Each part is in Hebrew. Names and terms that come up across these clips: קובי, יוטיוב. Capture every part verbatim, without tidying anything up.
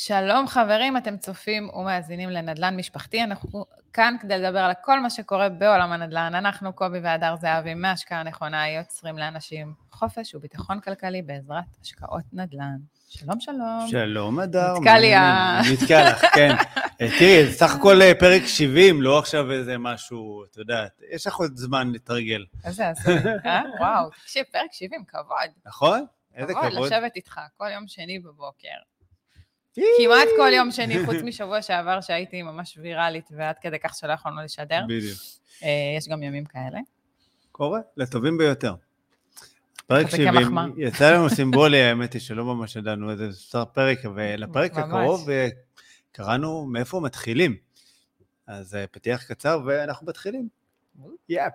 שלום חברים, אתם צופים ומאזינים לנדל"ן משפחתי. אנחנו כאן כדי לדבר על כל מה שקורה בעולם הנדל"ן. אנחנו קובי והדר זהבי מהשקעה נכונה, יוצרים לאנשים חופש וביטחון כלכלי בעזרת השקעות נדל"ן. שלום שלום. שלום אדר. נתקע לי ה... נתקע לך, כן. תראי, סך הכל פרק שבעים, לא עכשיו איזה משהו, אתה יודע, יש לך עוד זמן לתרגל. איזה עשו, אה? וואו, תקשיב, פרק שבעים, כבוד. נכון? איזה כבוד. כבוד לשבת איתך כל יום שני בבוקר. כמעט כל יום שני, חוץ משבוע שעבר שהייתי ממש ויראלית, ועד כדי כך שלא יכולנו לשדר. בדיוק. יש גם ימים כאלה. קורה, לטובים ביותר. פרק שבעים, יצא לנו סימבולי, האמת היא שלא ממש ידענו איזה פרק, ולפרק הקרוב קראנו מאיפה מתחילים. אז פתיח קצר ואנחנו מתחילים. יאפ.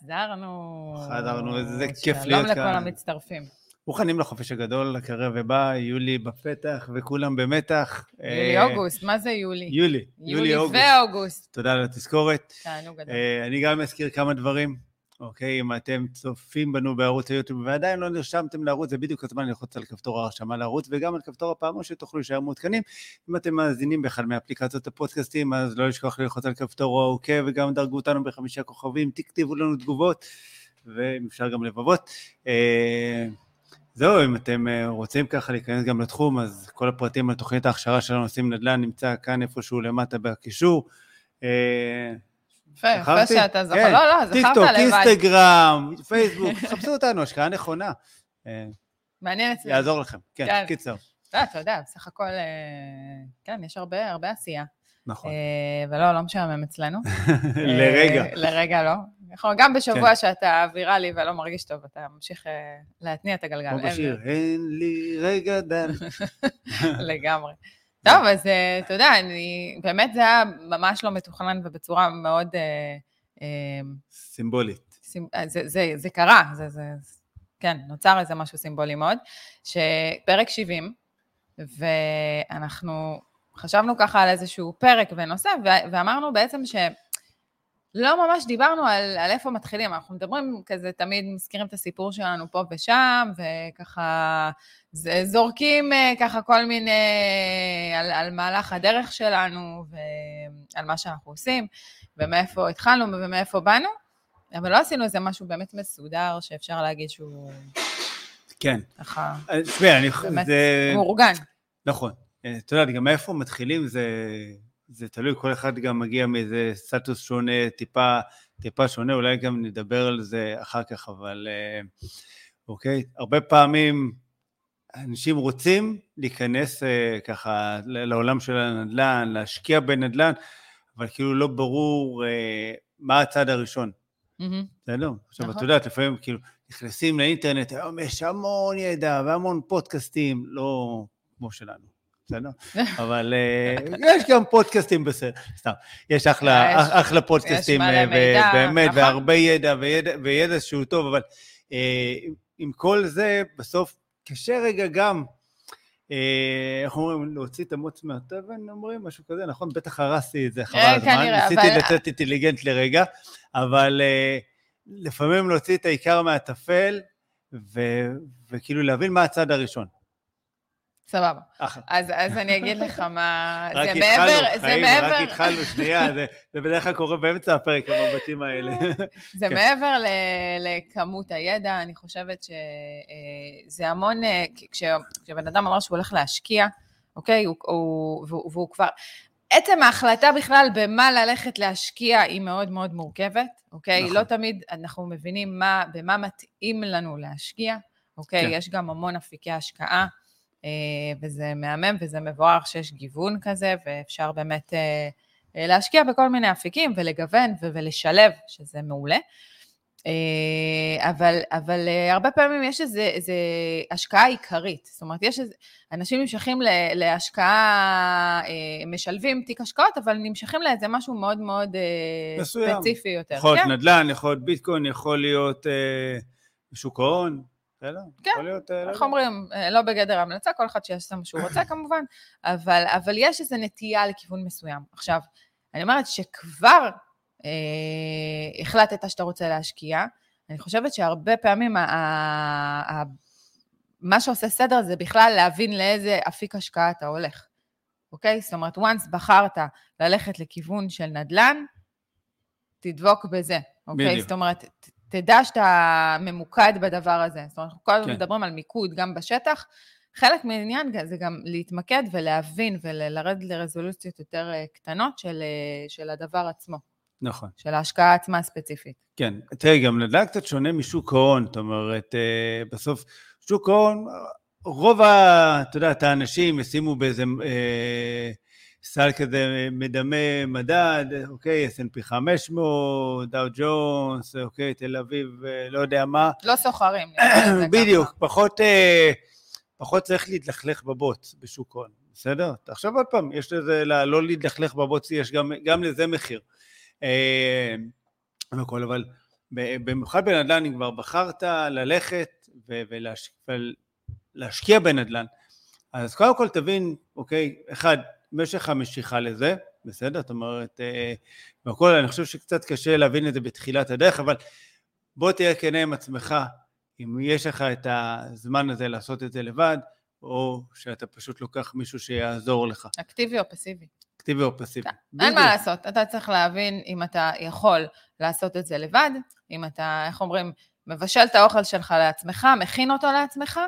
חזרנו. חזרנו, איזה כיף להיות כאן. שלום לכל המצטרפים. מוכנים לחופש הגדול, הקרב ובא, יולי בפתח וכולם במתח. יולי-אוגוסט, מה זה יולי? יולי. יולי ואוגוסט. תודה על התזכורת. תענוג גדול. אני גם אזכיר כמה דברים, אוקיי? אם אתם צופים בנו בערוץ היוטיוב ועדיין לא נרשמתם לערוץ, זה בדיוק הזמן ללחוץ על כפתור ההרשמה לערוץ, וגם על כפתור הפעמון שתוכלו להישאר מעודכנים. אם אתם מאזינים באחד מאפליקציות הפודקאסטים, אז לא לשכוח ללחוץ על כפתור אוקיי, וגם דרגו אותנו בחמישה כוכבים, תכתבו לנו תגובות, ואם אפשר גם לבבות. זהו, אם אתם רוצים ככה להיכנס גם לתחום, אז כל הפרטים על תוכנית ההכשרה שלנו עושים נדל"ן, נמצא כאן איפשהו למטה בקישור. יפה, יפה שאתה זוכר, לא, לא, זכרת לבד. טיקטוק, אינסטגרם, פייסבוק, חפשו אותנו, השקעה נכונה. מעניין אצלי. יעזור לכם, כן, קיצר. אתה יודע, בסך הכל, כן, יש הרבה, הרבה עשייה. נכון. ולא, לא משעמם אצלנו. לרגע. לרגע לא. גם בשבוע שאתה ויראלי ולא מרגיש טוב, אתה ממשיך להתניע את הגלגל. כמו בשיר, אין לי רגע דן. לגמרי. טוב, אז אתה יודע, באמת זה היה ממש לא מתוכנן ובצורה מאוד... סימבולית. זה קרה, כן, נוצר איזה משהו סימבולי מאוד, שפרק שבעים, ואנחנו חשבנו ככה על איזשהו פרק ונושא, ואמרנו בעצם שלא ממש דיברנו על איפה מתחילים, אנחנו מדברים כזה, תמיד מזכירים את הסיפור שלנו פה ושם, וככה... זורקים ככה כל מיני, על, על מהלך הדרך שלנו, ועל מה שאנחנו עושים, ומאיפה התחלנו ומאיפה באנו, אבל לא עשינו איזה משהו באמת מסודר, שאפשר להגיד שהוא... כן. ככה, באמת זה... מאורגן. נכון. את יודעת, גם מאיפה מתחילים, זה, זה תלוי, כל אחד גם מגיע מאיזה סטטוס שונה, טיפה, טיפה שונה, אולי גם נדבר על זה אחר כך, אבל אוקיי, הרבה פעמים... אנשים רוצים להיכנס אה, ככה לעולם של הנדל"ן, להשקיע בנדל"ן, אבל כאילו לא ברור אה, מה הצעד הראשון. Mm-hmm. זה לא. עכשיו, נכון. את יודעת, לפעמים כאילו נכנסים לאינטרנט, היום יש המון ידע והמון פודקאסטים, לא כמו שלנו. בסדר? אבל יש גם פודקאסטים בסדר, סתם, יש אחלה פודקאסטים, באמת, והרבה ידע, וידע שהוא טוב, אבל עם כל זה, בסוף, קשה רגע גם, איך אומרים, להוציא את המוץ מהתבן, אומרים משהו כזה, נכון? בטח הרסתי את זה חבל הזמן, ניסיתי לצאת אינטליגנט לרגע, אבל לפעמים להוציא את העיקר מהטפל, וכאילו להבין מה הצד הראשון. סבבה. אז אני אגיד לך מה... רק התחלנו, חיים, רק התחלנו, שנייה, זה בדרך כלל קורה באמצע הפרק, המבטים האלה. זה מעבר לכמות הידע, אני חושבת שזה המון, כשבן אדם אמר שהוא הולך להשקיע, אוקיי, והוא כבר... עצם ההחלטה בכלל במה ללכת להשקיע היא מאוד מאוד מורכבת, אוקיי? לא תמיד אנחנו מבינים במה מתאים לנו להשקיע, אוקיי? יש גם המון אפיקי השקעה, וזה מהמם, וזה מבורך שיש גיוון כזה, ואפשר באמת להשקיע בכל מיני אפיקים, ולגוון ולשלב, שזה מעולה. אבל, אבל הרבה פעמים יש איזה, איזה השקעה עיקרית, זאת אומרת, יש איזה, אנשים נמשכים להשקעה, משלבים תיק השקעות, אבל נמשכים לאיזה משהו מאוד מאוד מסוים. ספציפי יותר. יכול להיות כן? נדל"ן, יכול להיות ביטקוין, יכול להיות שוק ההון. אלא, יכול להיות... איך אומרים, לא בגדר המלצה, כל אחד שיש שם שהוא רוצה כמובן, אבל יש איזו נטייה לכיוון מסוים. עכשיו, אני אומרת שכבר החלטת שאתה רוצה להשקיע, אני חושבת שהרבה פעמים מה שעושה סדר זה בכלל להבין לאיזה אפיק השקעה אתה הולך. אוקיי? זאת אומרת, once בחרת ללכת לכיוון של נדל"ן, תדבוק בזה. אוקיי? זאת אומרת, תדע שאתה ממוקד בדבר הזה. זאת אומרת, אנחנו כל הזמן מדברים על מיקוד גם בשטח. חלק מהעניין זה גם להתמקד ולהבין ולרד לרזולוציות יותר קטנות של, של הדבר עצמו. נכון. של ההשקעה עצמה הספציפית. כן. תראה, גם נדל"ן קצת שונה משוק ההון. זאת אומרת, בסוף שוק ההון... רוב, אתה יודע, את האנשים ישימו באיזה אה, סל כזה מדמה מדד, אוקיי, אס אנד פי חמש מאות, דאו ג'ונס, אוקיי, תל אביב, לא יודע מה. לא סוחרים. בדיוק, פחות, אה, פחות צריך להתלכלך בבוץ בשוק הון, בסדר? עכשיו עוד פעם, יש לזה, לא להתלכלך בבוץ, יש גם, גם לזה מחיר. אה, הכל, אבל במיוחד בנדל"ן, אם כבר בחרת ללכת ולהשקיע, להשקיע בנדל"ן. אז קודם כל תבין, אוקיי, אחד, משך המשיכה לזה, בסדר? זאת אומרת, אה, בכל, אני חושב שקצת קשה להבין את זה בתחילת הדרך, אבל בוא תהיה כנה עם עצמך, אם יש לך את הזמן הזה לעשות את זה לבד, או שאתה פשוט לוקח מישהו שיעזור לך. אקטיבי או פסיבי? אקטיבי או פסיבי. אין מה לעשות, אתה צריך להבין אם אתה יכול לעשות את זה לבד, אם אתה, איך אומרים, מבשל את האוכל שלך לעצמך, מכין אותו לעצמך,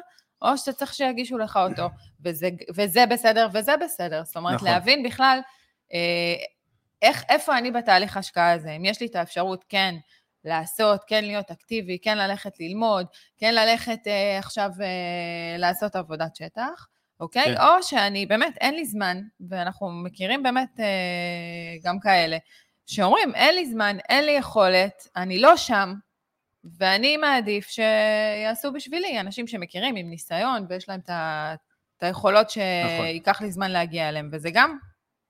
או שאתה צריך שיגישו לך אותו, וזה, וזה בסדר, וזה בסדר. זאת אומרת, נכון. להבין בכלל, איך, איפה אני בתהליך השקעה הזה, אם יש לי את האפשרות, כן, לעשות, כן להיות אקטיבי, כן ללכת ללמוד, כן ללכת אה, עכשיו אה, לעשות עבודת שטח, אוקיי? כן. או שאני, באמת, אין לי זמן, ואנחנו מכירים באמת אה, גם כאלה, שאומרים, אין לי זמן, אין לי יכולת, אני לא שם, ואני מעדיף שיעשו בשבילי, אנשים שמכירים עם ניסיון, ויש להם את היכולות שיקח לי זמן להגיע אליהם, וזה גם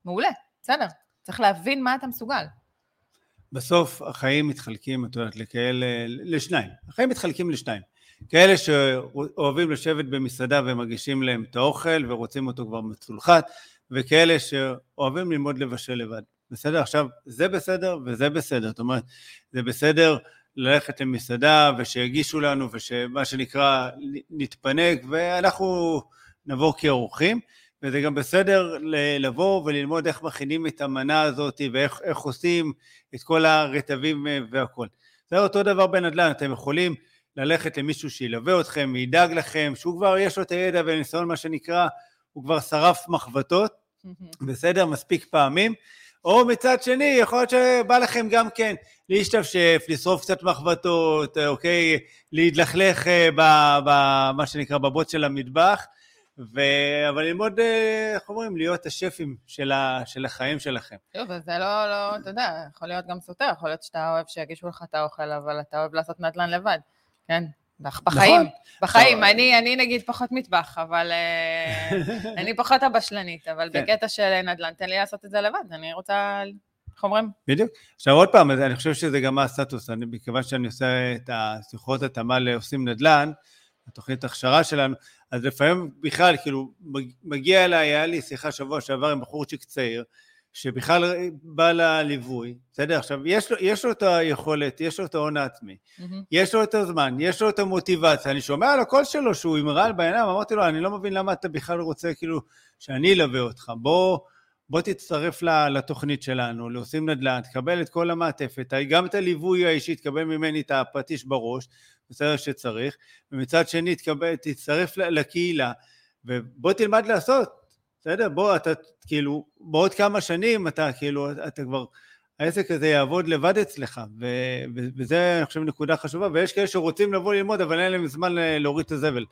מעולה, בסדר, צריך להבין מה אתה מסוגל. בסוף החיים מתחלקים, את יודעת, לכאלה, לשניים, החיים מתחלקים לשניים, כאלה שאוהבים לשבת במסעדה ומגישים להם את האוכל, ורוצים אותו כבר מצולחת, וכאלה שאוהבים ללמוד לבשל לבד, בסדר? עכשיו, זה בסדר וזה בסדר, זאת אומרת, זה בסדר, ללכת למסעדה ושיגישו לנו ושמה שנקרא נתפנק ואנחנו נבוא כאורחים, וזה גם בסדר לבוא וללמוד איך מכינים את המנה הזאת ואיך איך עושים את כל הרטבים והכל. זה אותו דבר בנדל"ן, אתם יכולים ללכת למישהו שילווה אתכם, ידאג לכם, שהוא כבר יש לו את הידע וניסיון מה שנקרא, הוא כבר שרף מחבטות, בסדר, מספיק פעמים, או מצד שני, יכול להיות שבא לכם גם כן להשתפשף, לשרוף קצת מחבטות, אוקיי, להתלכלך במה שנקרא בבוץ של המטבח, ו... אבל ללמוד, איך אומרים, להיות השפים של, ה... של החיים שלכם. טוב, אז זה לא, לא, אתה יודע, יכול להיות גם סותר, יכול להיות שאתה אוהב שיגישו לך את האוכל, אבל אתה אוהב לעשות נדל"ן לבד, כן? בחיים, בחיים, אני נגיד פחות מטבח, אבל אני פחות הבשלנית, אבל בקטע של נדל"ן, תן לי לעשות את זה לבד, אני רוצה, איך אומרים? בדיוק, עכשיו עוד פעם, אני חושב שזה גם הסטטוס, מכיוון שאני עושה את השיחות התאמה לעושים נדל"ן, התוכנית הכשרה שלנו, אז לפעמים בכלל, כאילו, מגיע אליי, היה לי שיחה שבוע שעבר עם בחורצ'יק צעיר, שבכלל בא לליווי, בסדר? עכשיו, יש לו, יש לו את היכולת, יש לו את ההון העצמי, mm-hmm. יש לו את הזמן, יש לו את המוטיבציה, אני שומע על הקול שלו שהוא ימרל בעיניים, אמרתי לו, אני לא מבין למה אתה בכלל רוצה, כאילו, שאני אלווה אותך, בוא, בוא תצטרף לתוכנית שלנו, לעושים נדל"ן, תקבל את כל המעטפת, גם את הליווי האישי, תקבל ממני את הפטיש בראש, בסדר שצריך, ומצד שני, תקבל, תצטרף לקהילה, ובוא תלמד לעשות, בסדר, בוא, אתה כאילו, בעוד כמה שנים אתה כאילו, אתה כבר, העסק הזה יעבוד לבד אצלך, וזה אני חושב נקודה חשובה, ויש כאלה שרוצים לבוא ללמוד, אבל אין להם זמן להוריד את הזבל.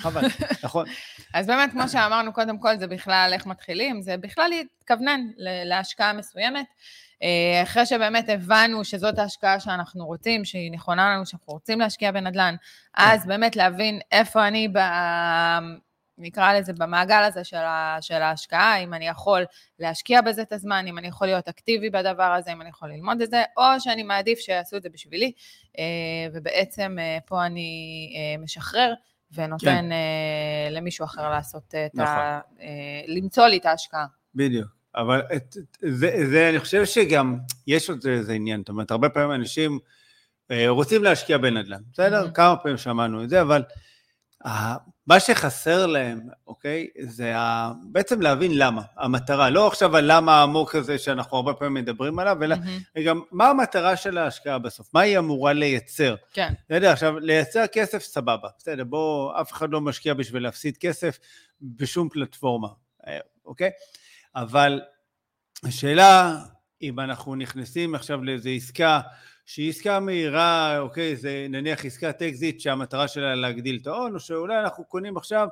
חבל, נכון. אז באמת, כמו שאמרנו קודם כל, זה בכלל איך מתחילים, זה בכלל להתכוונן להשקעה מסוימת, אחרי שבאמת הבנו שזאת ההשקעה שאנחנו רוצים, שהיא נכונה לנו, שאנחנו רוצים להשקיע בנדל"ן, אז באמת להבין איפה אני ב... נקרא לזה, במעגל הזה של, ה, של ההשקעה, אם אני יכול להשקיע בזה את הזמן, אם אני יכול להיות אקטיבי בדבר הזה, אם אני יכול ללמוד את זה, או שאני מעדיף שיעשו את זה בשבילי, ובעצם פה אני משחרר, ונותן למישהו אחר לעשות את ה... למצוא לי את ההשקעה. בדיוק, אבל זה, אני חושב שגם יש עוד איזה עניין, זאת אומרת, הרבה פעמים אנשים רוצים להשקיע בנדל"ן, בסדר? כמה פעמים שמענו את זה, אבל... מה שחסר להם, אוקיי, זה ה... בעצם להבין למה, המטרה, לא עכשיו על למה העמוק הזה שאנחנו הרבה פעמים מדברים עליו, אלא mm-hmm. גם מה המטרה של ההשקעה בסוף, מה היא אמורה לייצר? כן. בסדר, עכשיו, לייצר כסף סבבה, בסדר, בוא, אף אחד לא משקיע בשביל להפסיד כסף בשום פלטפורמה, אוקיי? אבל השאלה, אם אנחנו נכנסים עכשיו לאיזו עסקה, שהיא עסקה מהירה, אוקיי, זה נניח עסקת אקזיט שהמטרה שלה להגדיל את ההון, או שאולי אנחנו קונים עכשיו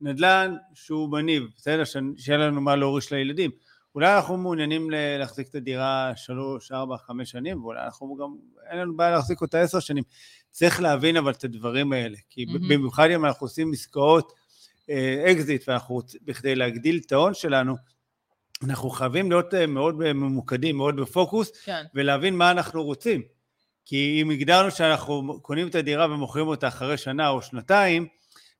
נדל"ן שהוא מניב, בסדר, שיהיה לנו מה להוריש לילדים. אולי אנחנו מעוניינים להחזיק את הדירה שלוש, ארבע, חמש שנים, ואולי אנחנו גם, אין לנו בעיה להחזיק אותה עשר שנים. צריך להבין אבל את הדברים האלה, כי mm-hmm. במיוחד אם אנחנו עושים עסקאות אקזיט, ואנחנו בכדי להגדיל את ההון שלנו, אנחנו חייבים להיות מאוד ממוקדים, מאוד בפוקוס, כן. ולהבין מה אנחנו רוצים. כי אם הגדרנו שאנחנו קונים את הדירה ומוכרים אותה אחרי שנה או שנתיים,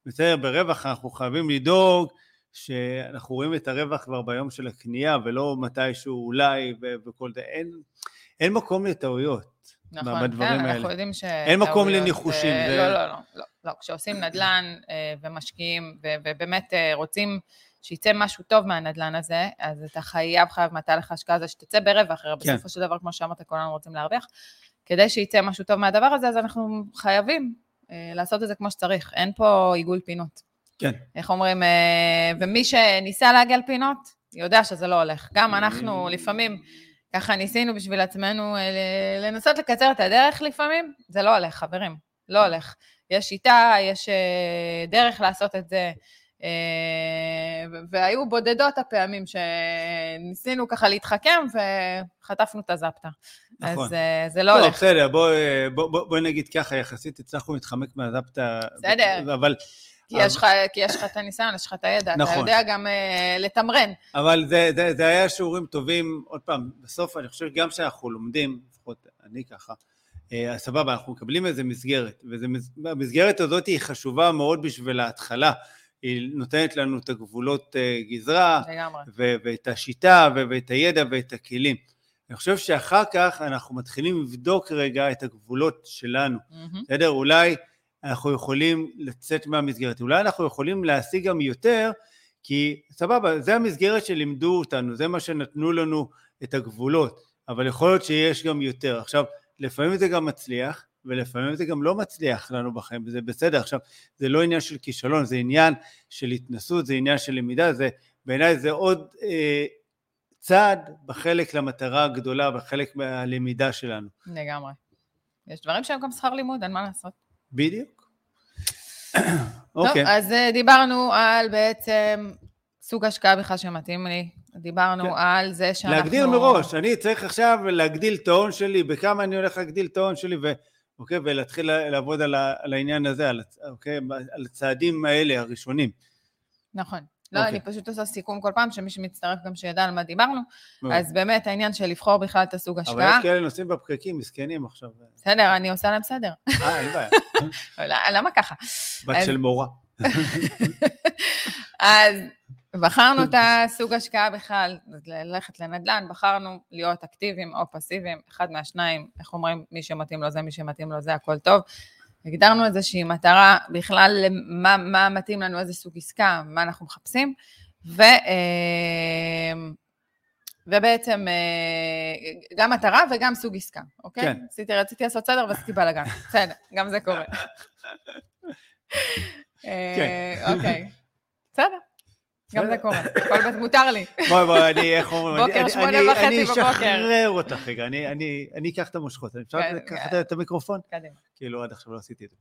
בסדר, ברווח אנחנו חייבים לדאוג שאנחנו רואים את הרווח כבר ביום של הקנייה, ולא מתישהו אולי וכל זה. אין, אין מקום לטעויות. נכון, בדברים האלה. אנחנו יודעים שטעויות... אין מקום לניחושים. זה... לא, לא, לא, לא, לא. כשעושים נדל"ן ומשקיעים ובאמת רוצים... שייצא משהו טוב מהנדלן הזה, אז אתה חייב, חייב מטה לך השקעה הזה, שתצא ברווח, הרי בסופו של דבר, כמו שאמרת, כולנו רוצים להרוויח, כדי שייצא משהו טוב מהדבר הזה, אז אנחנו חייבים לעשות את זה כמו שצריך, אין פה עיגול פינות. כן. איך אומרים, ומי שניסה לעגל פינות, יודע שזה לא הולך. גם אנחנו לפעמים, ככה ניסינו בשביל עצמנו, לנסות לקצר את הדרך לפעמים, זה לא הולך, חברים, לא הולך. יש שיטה, יש דרך לעשות את זה, והיו בודדות הפעמים שניסינו ככה להתחכם וחטפנו את הזפתה. נכון. אז זה לא הולך. בסדר, בואי נגיד ככה, יחסית הצלחנו להתחמק מהזפתה. בסדר. אבל... כי יש לך את הניסיון, יש לך את הידע, אתה יודע גם לתמרן. אבל זה היה שיעורים טובים, עוד פעם, בסוף אני חושב גם שאנחנו לומדים, לפחות אני ככה, סבבה, אנחנו מקבלים איזה מסגרת, והמסגרת הזאת היא חשובה מאוד בשביל ההתחלה, היא נותנת לנו את הגבולות גזרה, ו- ואת השיטה, ו- ואת הידע, ואת הכלים. אני חושב שאחר כך אנחנו מתחילים לבדוק רגע את הגבולות שלנו. Mm-hmm. בסדר? אולי אנחנו יכולים לצאת מהמסגרת, אולי אנחנו יכולים להשיג גם יותר, כי סבבה, זה המסגרת שלימדו אותנו, זה מה שנתנו לנו את הגבולות, אבל יכול להיות שיש גם יותר. עכשיו, לפעמים זה גם מצליח, ולפעמים זה גם לא מצליח לנו בחיים, וזה בסדר. עכשיו, זה לא עניין של כישלון, זה עניין של התנסות, זה עניין של למידה, זה, בעיניי זה עוד אה, צעד בחלק למטרה הגדולה, בחלק מהלמידה שלנו. לגמרי. יש דברים שהם גם שכר לימוד, אין מה לעשות. בדיוק. אוקיי. טוב, אז דיברנו על בעצם סוג השקעה בכלל שמתאים לי, דיברנו על זה שאנחנו... להגדיל מראש, אני צריך עכשיו להגדיל את ההון שלי, בכמה אני הולך להגדיל את ההון שלי, ו... אוקיי, ולהתחיל לעבוד על העניין הזה, על, אוקיי, על הצעדים האלה הראשונים. נכון. לא, אוקיי. אני פשוט עושה סיכום כל פעם, שמי שמצטרף גם שידע על מה דיברנו, אוקיי. אז באמת העניין של לבחור בכלל את הסוג השקעה. אבל יש כאלה נוסעים בפקקים, מסכנים עכשיו. בסדר, אני עושה להם סדר. אה, אין בעיה. למה ככה? בת אז... של מורה. אז בחרנו את הסוג השקעה בכלל, ללכת לנדל"ן, בחרנו להיות אקטיביים או פסיביים, אחד מהשניים, איך אומרים, מי שמתאים לו זה, מי שמתאים לו זה, הכל טוב. הגדרנו את זה שהיא מטרה בכלל, מה, מה מתאים לנו, איזה סוג עסקה, מה אנחנו מחפשים, ו, ובעצם גם מטרה וגם סוג עסקה, אוקיי? כן. רציתי, רציתי לעשות סדר ועשיתי בלגן, בסדר, גם זה קורה. אוקיי, בסדר. גם זה קורה, כל בית מותר לי. בואי בואי, אני איך אומרים, אני אשחרר אותך רגע, אני אקח את המושכות, אני אפשר לקחת את המיקרופון? קדימה. כאילו עד עכשיו לא עשיתי את זה.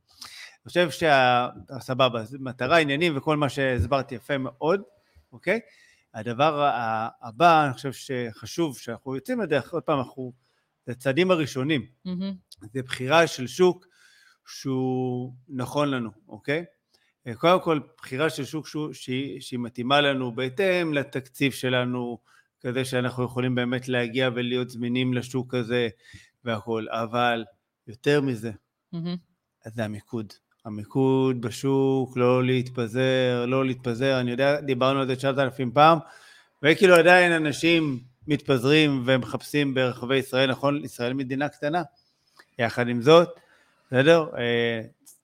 אני חושב שהסבבה, מטרה, עניינים וכל מה שהסברתי יפה מאוד, אוקיי? הדבר הבא, אני חושב שחשוב שאנחנו יוצאים לדרך, עוד פעם אנחנו, זה הצעדים הראשונים, זה בחירה של שוק שהוא נכון לנו, אוקיי? קודם כל, בחירה של שוק שהיא, שהיא מתאימה לנו בהתאם לתקציב שלנו, כזה שאנחנו יכולים באמת להגיע ולהיות זמינים לשוק הזה והכל, אבל יותר מזה, mm-hmm. אז זה המיקוד. המיקוד בשוק, לא להתפזר, לא להתפזר, אני יודע, דיברנו על זה תשעת אלפים פעם, וכאילו עדיין אנשים מתפזרים ומחפשים ברחבי ישראל, נכון? ישראל מדינה קטנה, יחד עם זאת, בסדר?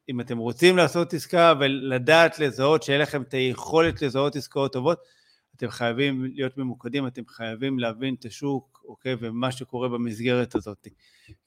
אם אתם רוצים לעשות עסקה ולדעת לזהות, שיהיה לכם את היכולת לזהות עסקאות טובות, אתם חייבים להיות ממוקדים, אתם חייבים להבין את השוק, אוקיי, ומה שקורה במסגרת הזאת.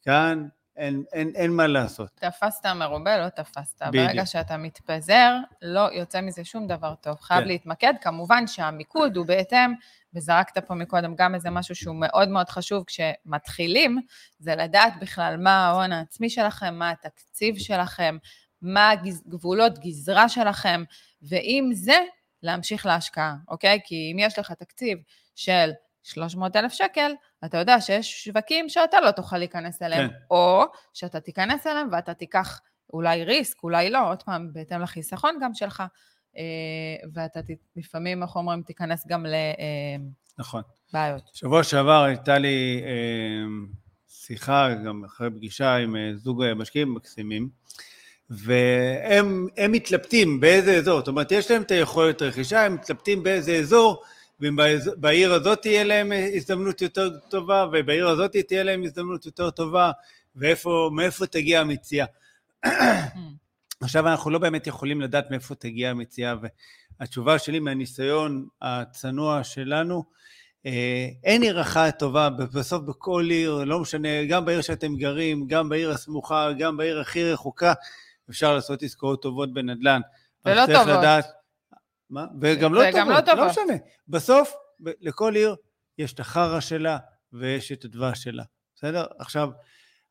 כאן אין, אין, אין מה לעשות. תפסת מרובה, לא תפסת. בדיוק. ברגע שאתה מתפזר, לא יוצא מזה שום דבר טוב. חייב כן. להתמקד, כמובן שהמיקוד הוא בהתאם, וזרקת פה מקודם גם איזה משהו שהוא מאוד מאוד חשוב כשמתחילים, זה לדעת בכלל מה ההון העצמי שלכם, מה התקציב שלכם, מה גבולות גזרה שלכם, ועם זה להמשיך להשקעה, אוקיי? כי אם יש לך תקציב של שלוש מאות אלף שקל, אתה יודע שיש שווקים שאתה לא תוכל להיכנס אליהם, כן. או שאתה תיכנס אליהם ואתה תיקח אולי ריסק, אולי לא, עוד פעם, בהתאם לחיסכון גם שלך, ואתה לפעמים, אנחנו אומרים, תיכנס גם לבעיות. שבוע שעבר הייתה לי שיחה, גם אחרי פגישה עם זוג משקיעים מקסימים, והם מתלבטים באיזה אזור, זאת אומרת, יש להם את היכולת רכישה, הם מתלבטים באיזה אזור, ובעיר הזאת תהיה להם הזדמנות יותר טובה, ובעיר הזאת תהיה להם הזדמנות יותר טובה, ומאיפה תגיע המציאה. עכשיו אנחנו לא באמת יכולים לדעת מאיפה תגיע המציאה, והתשובה שלי מהניסיון הצנוע שלנו, אין עיר אחת טובה, בסוף בכל עיר, לא משנה, גם בעיר שאתם גרים, גם בעיר הסמוכה, גם בעיר הכי רחוקה, אפשר לעשות עסקאות טובות בנדלן. ולא טובות. לדעת, מה? וגם לא טובות, לא, טובות. לא משנה. בסוף, ב- לכל עיר יש את החרה שלה, ויש את הדבש שלה. בסדר? עכשיו,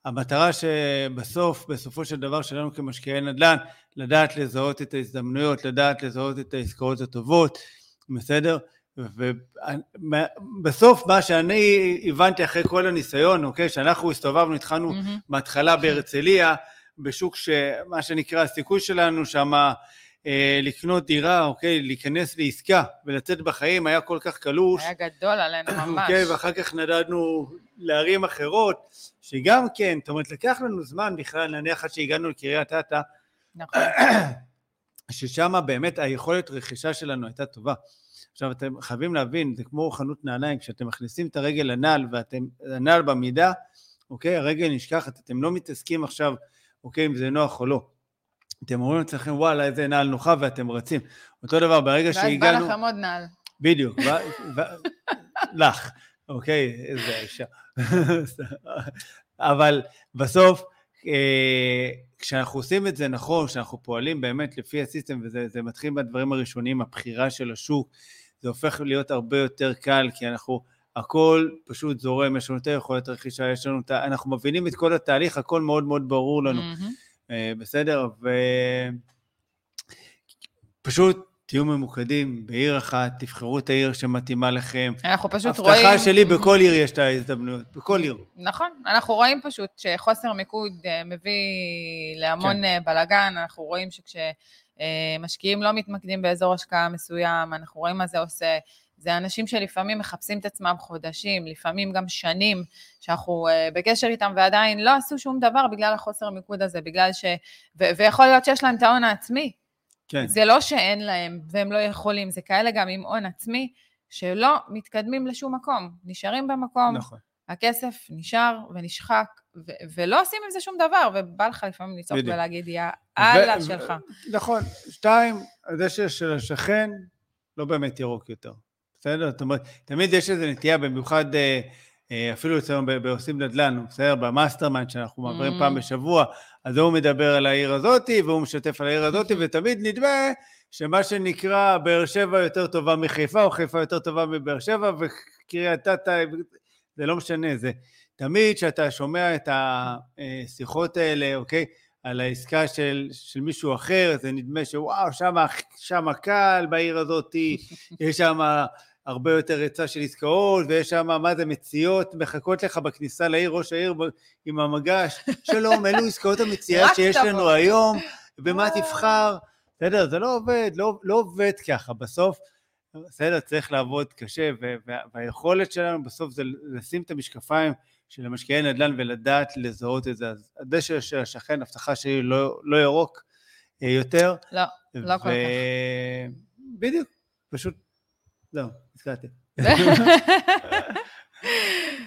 המטרה שבסוף, בסופו של דבר שלנו כמשקיעי נדל"ן, לדעת לזהות את ההזדמנויות, לדעת לזהות את העסקאות הטובות, בסדר? ובסוף מה שאני הבנתי אחרי כל הניסיון, אוקיי? שאנחנו הסתובבנו, התחלנו מההתחלה בהרצליה, בשוק שמה שנקרא הסיכוי שלנו, שמה לקנות דירה, אוקיי? להיכנס לעסקה ולצאת בחיים, היה כל כך קלוש. היה גדול עלינו ממש. אוקיי, ואחר כך נדדנו לערים אחרות, שגם כן, זאת אומרת, לקח לנו זמן בכלל, נניח עד שהגענו לקריית אתא, נכון. ששם באמת היכולת רכישה שלנו הייתה טובה. עכשיו, אתם חייבים להבין, זה כמו חנות נעליים, כשאתם מכניסים את הרגל לנעל, והנעל במידה, אוקיי, הרגל נשכחת, אתם לא מתעסקים עכשיו, אוקיי, אם זה נוח או לא. אתם אומרים אצלכם, וואלה, איזה נעל נוחה, ואתם רצים. אותו דבר, ברגע שהגענו... ואז בא לכם עוד נעל. בדיוק, לך. אוקיי, איזה אישה. אבל בסוף, כשאנחנו עושים את זה נכון, כשאנחנו פועלים באמת לפי הסיסטם, וזה מתחיל בדברים הראשונים, הבחירה של השוק, זה הופך להיות הרבה יותר קל, כי אנחנו, הכל פשוט זורם, יש לנו את היכולת רכישה, יש לנו, אנחנו מבינים את כל התהליך, הכל מאוד מאוד ברור לנו, בסדר? ופשוט, תהיו ממוקדים בעיר אחת, תבחרו את העיר שמתאימה לכם. אנחנו פשוט רואים... הבטחה שלי בכל עיר יש את ההזדמנויות, בכל עיר. נכון, אנחנו רואים פשוט שחוסר מיקוד מביא להמון כן. בלגן, אנחנו רואים שכשמשקיעים לא מתמקדים באזור השקעה מסוים, אנחנו רואים מה זה עושה, זה אנשים שלפעמים מחפשים את עצמם חודשים, לפעמים גם שנים, שאנחנו בקשר איתם ועדיין לא עשו שום דבר בגלל החוסר מיקוד הזה, בגלל ש... ו- ויכול להיות שיש להם את ההון העצמי, כן. זה לא שאין להם, והם לא יכולים, זה כאלה גם עם הון עצמי, שלא מתקדמים לשום מקום, נשארים במקום, נכון. הכסף נשאר ונשחק, ו- ולא עושים עם זה שום דבר, ובא לך לפעמים לצעוק ולהגיד, יא אללה ו- שלך. ו- נכון, שתיים, זה של השכן, לא באמת ירוק יותר. בסדר? זאת אומרת, תמיד יש איזו נטייה, במיוחד, אפילו אצלנו בעושים נדל"ן, בסדר, במאסטרמיינד שאנחנו מעברים פעם בשבוע, אז הוא מדבר על העיר הזאת, והוא משתף על העיר הזאת, ותמיד נדמה שמה שנקרא באר שבע יותר טובה מחיפה, או חיפה יותר טובה מבאר שבע, וקריית אתא, זה לא משנה, זה תמיד כשאתה שומע את השיחות האלה, אוקיי, על העסקה של, של מישהו אחר, זה נדמה שוואו, שמה, שמה קל בעיר הזאת, יש שמה... הרבה יותר רצה של עסקאות, ויש שם מה זה מציאות, מחכות לך בכניסה לעיר, ראש העיר עם המגש, שלום, אלו עסקאות המציאה שיש לנו היום, במה תבחר, בסדר, זה לא עובד, לא, לא עובד ככה, בסוף, בסדר, צריך לעבוד קשה, והיכולת שלנו בסוף זה לשים את המשקפיים של המשקיעי נדל"ן ולדעת לזהות את זה, אז הדשא של השכן, הבטחה שלי לא, לא ירוק יותר. לא, לא ו... כל כך. בדיוק, פשוט, לא, הזכרתי.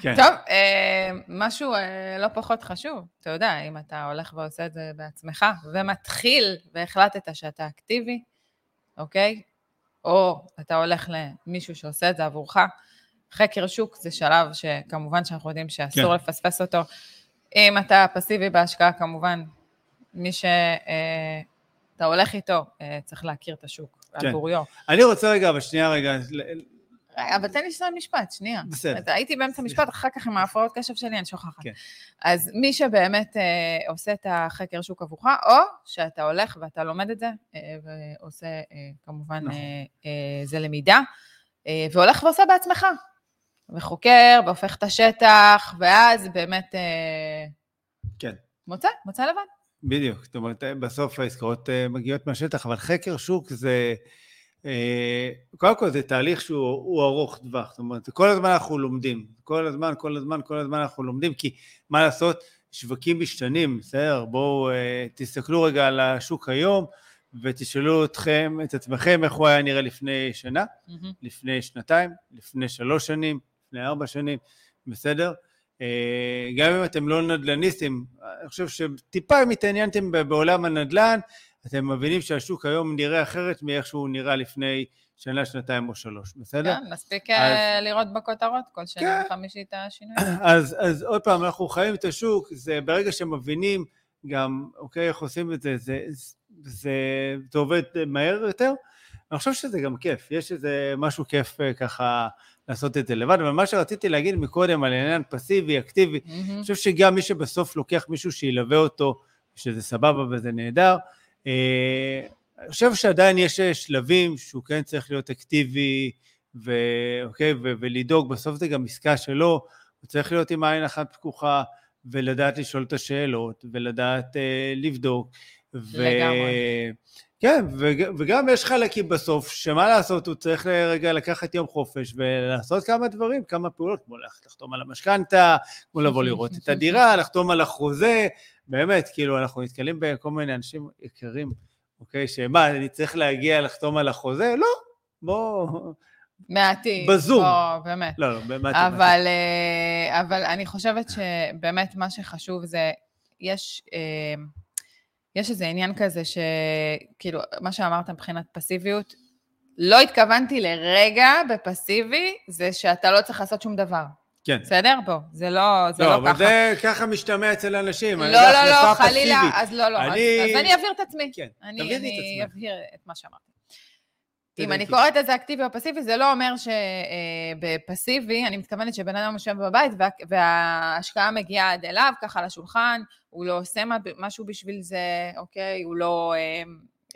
כן. טוב, משהו לא פחות חשוב, אתה יודע, אם אתה הולך ועושה את זה בעצמך, ומתחיל והחלטת שאתה אקטיבי, אוקיי? או אתה הולך למישהו שעושה את זה עבורך, חקר שוק זה שלב שכמובן שאנחנו יודעים שאסור כן. לפספס אותו, אם אתה פסיבי בהשקעה כמובן, מי שאתה הולך איתו צריך להכיר את השוק, כן. עבוריו. אני רוצה רגע, אבל שנייה רגע, אבל תן לי שני משפט, שנייה. בסדר. הייתי באמצע משפט, אחר כך עם ההפרעות קשב שלי, אני שוכחת. כן. אז מי שבאמת אה, עושה את החקר שוק עבורך, או שאתה הולך ואתה לומד את זה, אה, ועושה אה, כמובן נכון. אה, אה, זה למידה, אה, והולך ועושה בעצמך, וחוקר, והופך את השטח, ואז באמת... אה, כן. מוצא, מוצא לבד. בדיוק, זאת אומרת, בסוף העסקאות אה, מגיעות מהשטח, אבל חקר שוק זה... קודם כל זה תהליך שהוא ארוך טווח, זאת אומרת, כל הזמן אנחנו לומדים, כל הזמן, כל הזמן, כל הזמן אנחנו לומדים, כי מה לעשות, שווקים משתנים, בסדר, בואו תסתכלו רגע על השוק היום, ותשאלו אתכם, את עצמכם, איך הוא היה נראה לפני שנה, לפני שנתיים, לפני שלוש שנים, לפני ארבע שנים, בסדר? גם אם אתם לא נדלניסטים, אני חושב שטיפה אם התעניינתם בעולם הנדלן, אתם מבינים שהשוק היום נראה אחרת מאיך שהוא נראה לפני שנה, שנתיים או שלוש, בסדר? כן, מספיק לראות בכותרות כל שנה חמישית השינוי. אז עוד פעם, אנחנו חיים את השוק, זה ברגע שמבינים גם, אוקיי, איך עושים את זה, זה עובד מהר יותר, אני חושב שזה גם כיף, יש איזה משהו כיף ככה לעשות את זה לבד, אבל מה שרציתי להגיד מקודם על עניין פסיבי, אקטיבי, אני חושב שגם מי שבסוף לוקח מישהו שילווה אותו, שזה סבבה וזה נהדר, אני חושב שעדיין יש שלבים שהוא כן צריך להיות אקטיבי ולדאוג, בסוף זה גם עסקה שלו, הוא צריך להיות עם עין אחת פקוחה ולדעת לשאול את השאלות ולדעת לבדוק, וגם יש חלקים בסוף שמה לעשות, הוא צריך לרגע לקחת יום חופש ולעשות כמה דברים, כמה פעולות, כמו לחתום על המשכנתה, כמו לבוא לראות את הדירה, לחתום על החוזה, באמת, כאילו, אנחנו נתקלים בכל מיני אנשים יקרים, אוקיי, שמה, אני צריך להגיע לחתום על החוזה? לא, בוא... מעטי. בזום. או, באמת. לא, לא, באמת. אבל, אבל אני חושבת שבאמת מה שחשוב זה, יש, יש איזה עניין כזה שכאילו, מה שאמרת מבחינת פסיביות, לא התכוונתי לרגע בפסיבי, זה שאתה לא צריך לעשות שום דבר. כן. בסדר? בוא, זה לא, זה לא, לא ככה. לא, אבל זה ככה משתמע אצל אנשים. לא, לא, לא, חלילה, אז לא, לא. אני... אז, אז אני אבהיר את עצמי. כן, אני, תבידי אני את עצמי. אני אבהיר את מה שאמרתי. אם אני קוראת את זה אקטיבי או פסיבי, זה לא אומר שבפסיבי, אני מתכוונת שבן אדם יושב בבית, וה, וההשקעה מגיעה עד אליו, ככה לשולחן, הוא לא עושה משהו בשביל זה, אוקיי? הוא לא אה,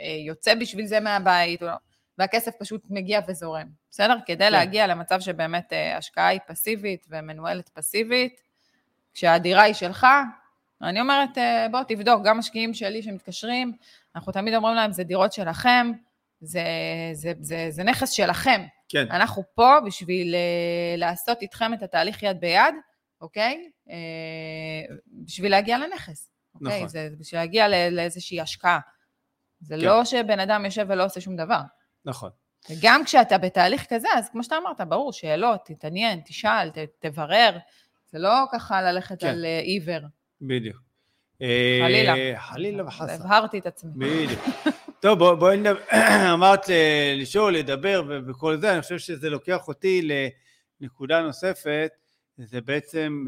אה, יוצא בשביל זה מהבית, הוא לא... והכסף פשוט מגיע וזורם, בסדר? כדי להגיע למצב שבאמת השקעה היא פסיבית ומנוהלת פסיבית, כשהדירה היא שלך, אני אומרת, בוא תבדוק, גם משקיעים שלי שמתקשרים, אנחנו תמיד אומרים להם, זה דירות שלכם, זה, זה, זה, זה נכס שלכם. כן. אנחנו פה בשביל לעשות איתכם את התהליך יד ביד, אוקיי? בשביל להגיע לנכס, אוקיי? נכון. זה, בשביל להגיע לאיזושהי השקעה. זה כן. לא שבן אדם יושב ולא עושה שום דבר. נכון. וגם כשאתה בתהליך כזה, אז כמו שאתה אמרת, ברור, שאלות, תתעניין, תשאל, ת, תברר, זה לא ככה ללכת כן. על עיוור. בדיוק. חלילה. חלילה וחסה. הבהרתי את עצמי. בדיוק. טוב, בואי בוא נדבר, אמרת לשאול, לדבר וכל זה, אני חושב שזה לוקח אותי לנקודה נוספת, זה בעצם,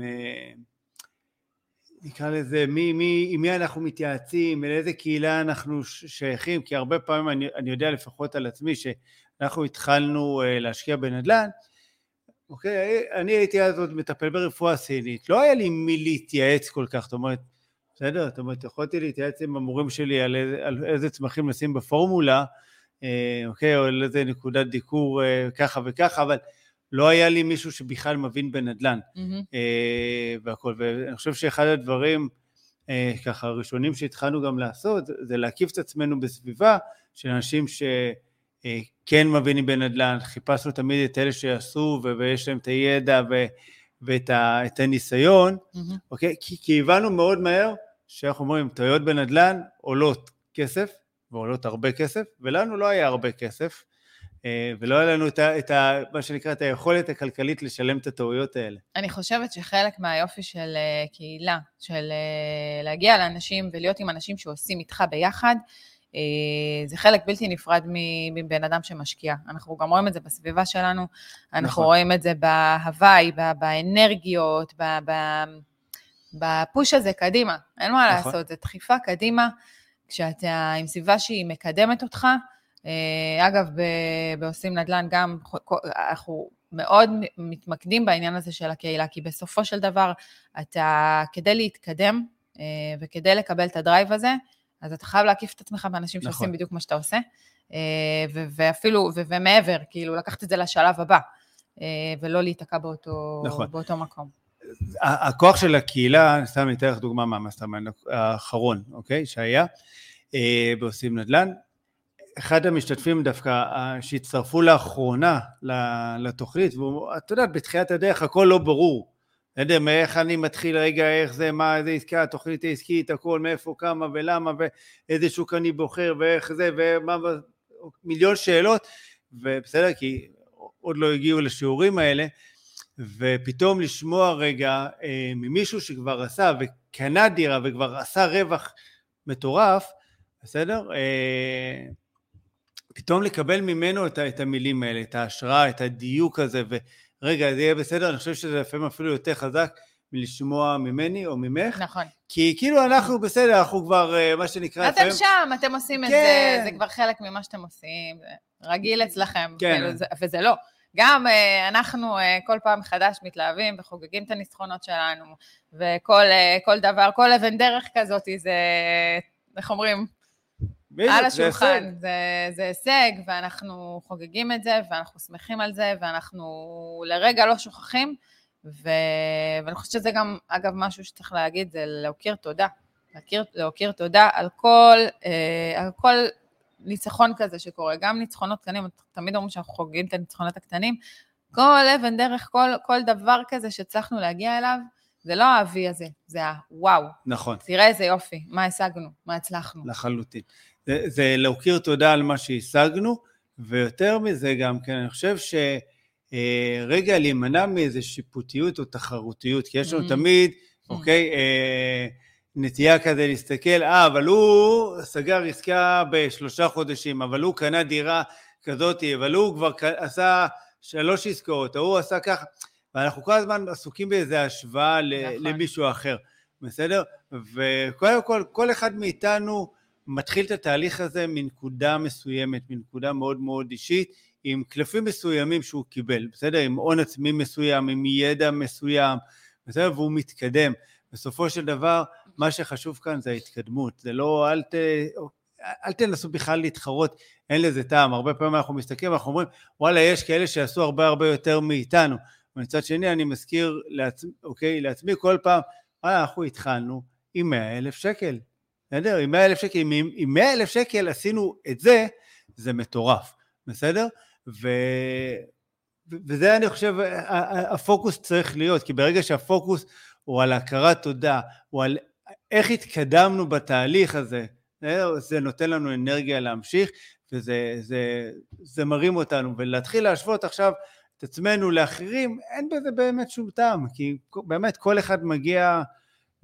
נקרא לזה, מי, מי, עם מי אנחנו מתייעצים, לאיזה קהילה אנחנו שייכים, כי הרבה פעמים אני, אני יודע לפחות על עצמי, שאנחנו התחלנו להשקיע בנדל"ן, אוקיי, אני הייתי אז עוד מטפל ברפואה סינית, לא היה לי מי להתייעץ כל כך, זאת אומרת, בסדר, זאת אומרת, יכולתי להתייעץ עם המורים שלי, על איזה, על איזה צמחים לשים בפורמולה, אוקיי, או על איזה נקודת דיקור ככה וככה, אבל לא היה לי מישהו שבכלל מבין בנדלן, mm-hmm. אה, והכל, ואני חושב שאחד הדברים ככה הראשונים שהתחלנו גם לעשות, זה להקיף את עצמנו בסביבה של אנשים שכן מבינים בנדל"ן, חיפשנו תמיד את אלה שיעשו, ויש להם את הידע ואת הניסיון, אוקיי? כי הבנו מאוד מהר, שאנחנו אומרים, טעויות בנדל"ן עולות כסף, ועולות הרבה כסף, ולנו לא היה הרבה כסף, ולא היה לנו את מה שנקרא את היכולת הכלכלית לשלם את הטעויות האלה. אני חושבת שחלק מהיופי של קהילה, של להגיע לאנשים ולהיות עם אנשים שעושים איתך ביחד, זה חלק בלתי נפרד מבן אדם שמשקיע. אנחנו גם רואים את זה בסביבה שלנו, אנחנו נכון. רואים את זה בהוואי, באנרגיות, בפוש הזה קדימה. אין מה נכון. לעשות, זה דחיפה קדימה, כשאתה עם סביבה שהיא מקדמת אותך, אגב, בעושים נדל"ן גם, אנחנו מאוד מתמקדים בעניין הזה של הקהילה, כי בסופו של דבר, אתה, כדי להתקדם וכדי לקבל את הדרייב הזה, אז אתה חייב להקיף את עצמך באנשים נכון. שעושים בדיוק מה שאתה עושה, ואפילו, ומעבר, כאילו, לקחת את זה לשלב הבא, ולא להיתקע באותו, נכון. באותו מקום. הכוח של הקהילה, סתם ניתן לך דוגמה מהמאסטרמיינד האחרון, אוקיי, שהיה בעושים נדל"ן, אחד המשתתפים דווקא, שהצטרפו לאחרונה לתוכנית, ואת יודעת, בתחילת הדרך, הכל לא ברור. אני יודע, מאיך אני מתחיל רגע, איך זה, מה, זה עסקה, התוכנית העסקית, הכל, מאיפה, כמה ולמה, ואיזה שוק אני בוחר, ואיך זה, ומה, מיליון שאלות, ובסדר, כי עוד לא הגיעו לשיעורים האלה, ופתאום לשמוע רגע ממישהו שכבר עשה, וקנה דירה, וכבר עשה רווח מטורף, בסדר? פתאום לקבל ממנו את המילים האלה, את ההשראה, את הדיוק הזה, ורגע, זה יהיה בסדר, אני חושב שזה לפעמים אפילו יותר חזק, מלשמוע ממני או ממך. נכון. כי כאילו אנחנו בסדר, אנחנו כבר, מה שנקרא... אתם שם, אתם עושים את זה, זה כבר חלק ממה שאתם עושים, רגיל אצלכם, וזה לא. גם אנחנו כל פעם חדש מתלהבים וחוגגים את הניצחונות שלנו, וכל דבר, כל אבן דרך כזאת, זה, איך אומרים? על השולחן, זה הישג, ואנחנו חוגגים את זה, ואנחנו שמחים על זה, ואנחנו לרגע לא שוכחים, ואני חושבת שזה גם, אגב, משהו שצריך להגיד, זה להוקיר תודה, להוקיר תודה על כל ניצחון כזה שקורה, גם ניצחונות קטנים, תמיד אומרים שאנחנו חוגגים את הניצחונות הקטנים, כל אבן דרך, כל דבר כזה שצלחנו להגיע אליו, זה לא האבי הזה, זה הוואו. נכון. תראה איזה יופי, מה השגנו, מה הצלחנו. לחלוטין. זה, זה להוקיר תודה על מה שהשגנו, ויותר מזה גם כן, אני חושב שרגע להימנע מאיזה שיפוטיות או תחרותיות, כי יש לנו mm-hmm. תמיד, mm-hmm. אוקיי, אה, נטייה כזה להסתכל, אה, אבל הוא סגר עסקה בשלושה חודשים, אבל הוא קנה דירה כזאת, אבל הוא כבר עשה שלוש עסקאות, הוא עשה ככה, ואנחנו כל הזמן עסוקים באיזה השוואה למישהו אחר, בסדר? וקודם כל, כל אחד מאיתנו מתחיל את התהליך הזה מנקודה מסוימת, מנקודה מאוד מאוד אישית, עם קלפים מסוימים שהוא קיבל, בסדר? עם עון עצמי מסוים, עם ידע מסוים, בסדר? והוא מתקדם. בסופו של דבר, מה שחשוב כאן זה ההתקדמות, זה לא, אל ת... אל תנסו בכלל להתחרות, אין לזה טעם. הרבה פעמים אנחנו מסתכלים, אנחנו אומרים, וואלה, יש כאלה שעשו הרבה הרבה יותר מאיתנו, מצד שני, אני מזכיר לעצמי, אוקיי, לעצמי כל פעם, אנחנו התחלנו עם מאה אלף שקל, בסדר? עם מאה אלף שקל, עם, עם מאה אלף שקל עשינו את זה, זה מטורף, בסדר? ו, וזה אני חושב, הפוקוס צריך להיות, כי ברגע שהפוקוס הוא על הכרת תודה, הוא על איך התקדמנו בתהליך הזה, זה נותן לנו אנרגיה להמשיך, וזה זה, זה מרים אותנו, ולהתחיל להשוות עכשיו, את עצמנו לאחרים, אין בזה באמת שום טעם, כי באמת כל אחד מגיע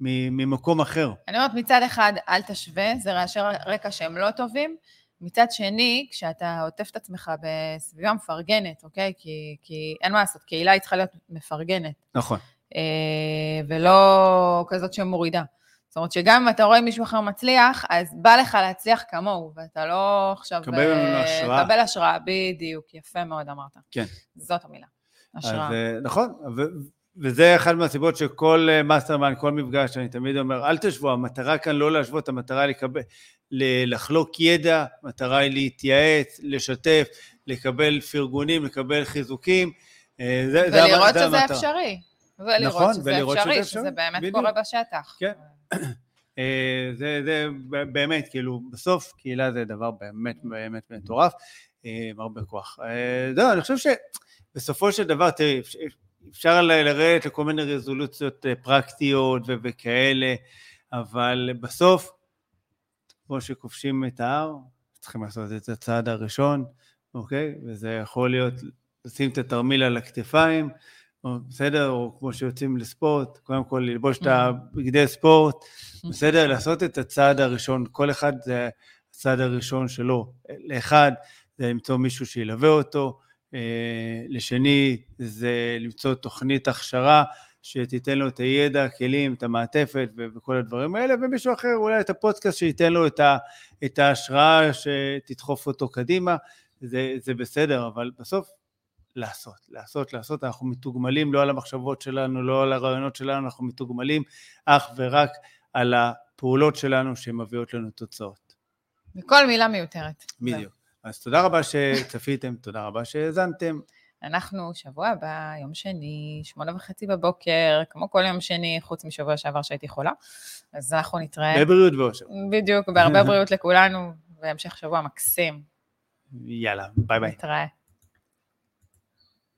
ממקום אחר. אני אומרת, מצד אחד, אל תשווה, זה רעשי רקע שהם לא טובים, מצד שני, כשאתה עוטף את עצמך בסביבה מפרגנת, אוקיי? כי, כי אין מה לעשות, קהילה היא צריכה להיות מפרגנת. נכון. ולא כזאת שמורידה. זאת אומרת, שגם אם אתה רואה מישהו אחר מצליח, אז בא לך להצליח כמוהו, ואתה לא עכשיו... קבל לנו השראה. קבל השראה, בדיוק, יפה מאוד אמרת. כן. זאת המילה, השראה. נכון, וזה אחד מהסיבות שכל מאסטרמן, כל מפגש, אני תמיד אומר, אל תשבו, המטרה כאן לא להשוות, המטרה היא לחלוק ידע, המטרה היא להתייעץ, לשתף, לקבל פרגונים, לקבל חיזוקים. ולראות שזה אפשרי. ולראות שזה אפשרי, שזה באמת קורה בשטח. כן. זה, זה באמת, כאילו, בסוף קהילה זה דבר באמת, באמת מטורף, הרבה כוח. לא, אני חושב שבסופו של דבר, תראי, אפשר לראות לכל מיני רזולוציות פרקטיות וכאלה, אבל בסוף, כמו שכובשים את ההר, צריכים לעשות את הצעד הראשון, אוקיי? וזה יכול להיות, לשים את התרמיל על הכתפיים, או בסדר, או כמו שיוצאים לספורט, קודם כל ללבוש את הבגדי ספורט, בסדר, לעשות את הצעד הראשון, כל אחד זה הצעד הראשון שלו, לאחד זה למצוא מישהו שילווה אותו, לשני זה למצוא תוכנית הכשרה, שתיתן לו את הידע, כלים, את המעטפת וכל הדברים האלה, ומישהו אחר אולי את הפודקאסט שייתן לו את ה את ההשראה שתדחוף אותו קדימה, זה זה בסדר, אבל בסוף לעשות, לעשות, לעשות, אנחנו מתוגמלים לא על המחשבות שלנו, לא על הרעיונות שלנו, אנחנו מתוגמלים אך ורק על הפעולות שלנו שמביאות לנו תוצאות. וכל מילה מיותרת. בדיוק. אז תודה רבה שצפיתם, תודה רבה שהאזנתם. אנחנו שבוע הבא, יום שני, שמונה וחצי בבוקר, כמו כל יום שני, חוץ משבוע שעבר שהייתי חולה, אז אנחנו נתראה. בבריאות ואושר. בדיוק, בהרבה בריאות לכולנו, והמשך שבוע מקסים. יאללה, ביי ביי. נתראה.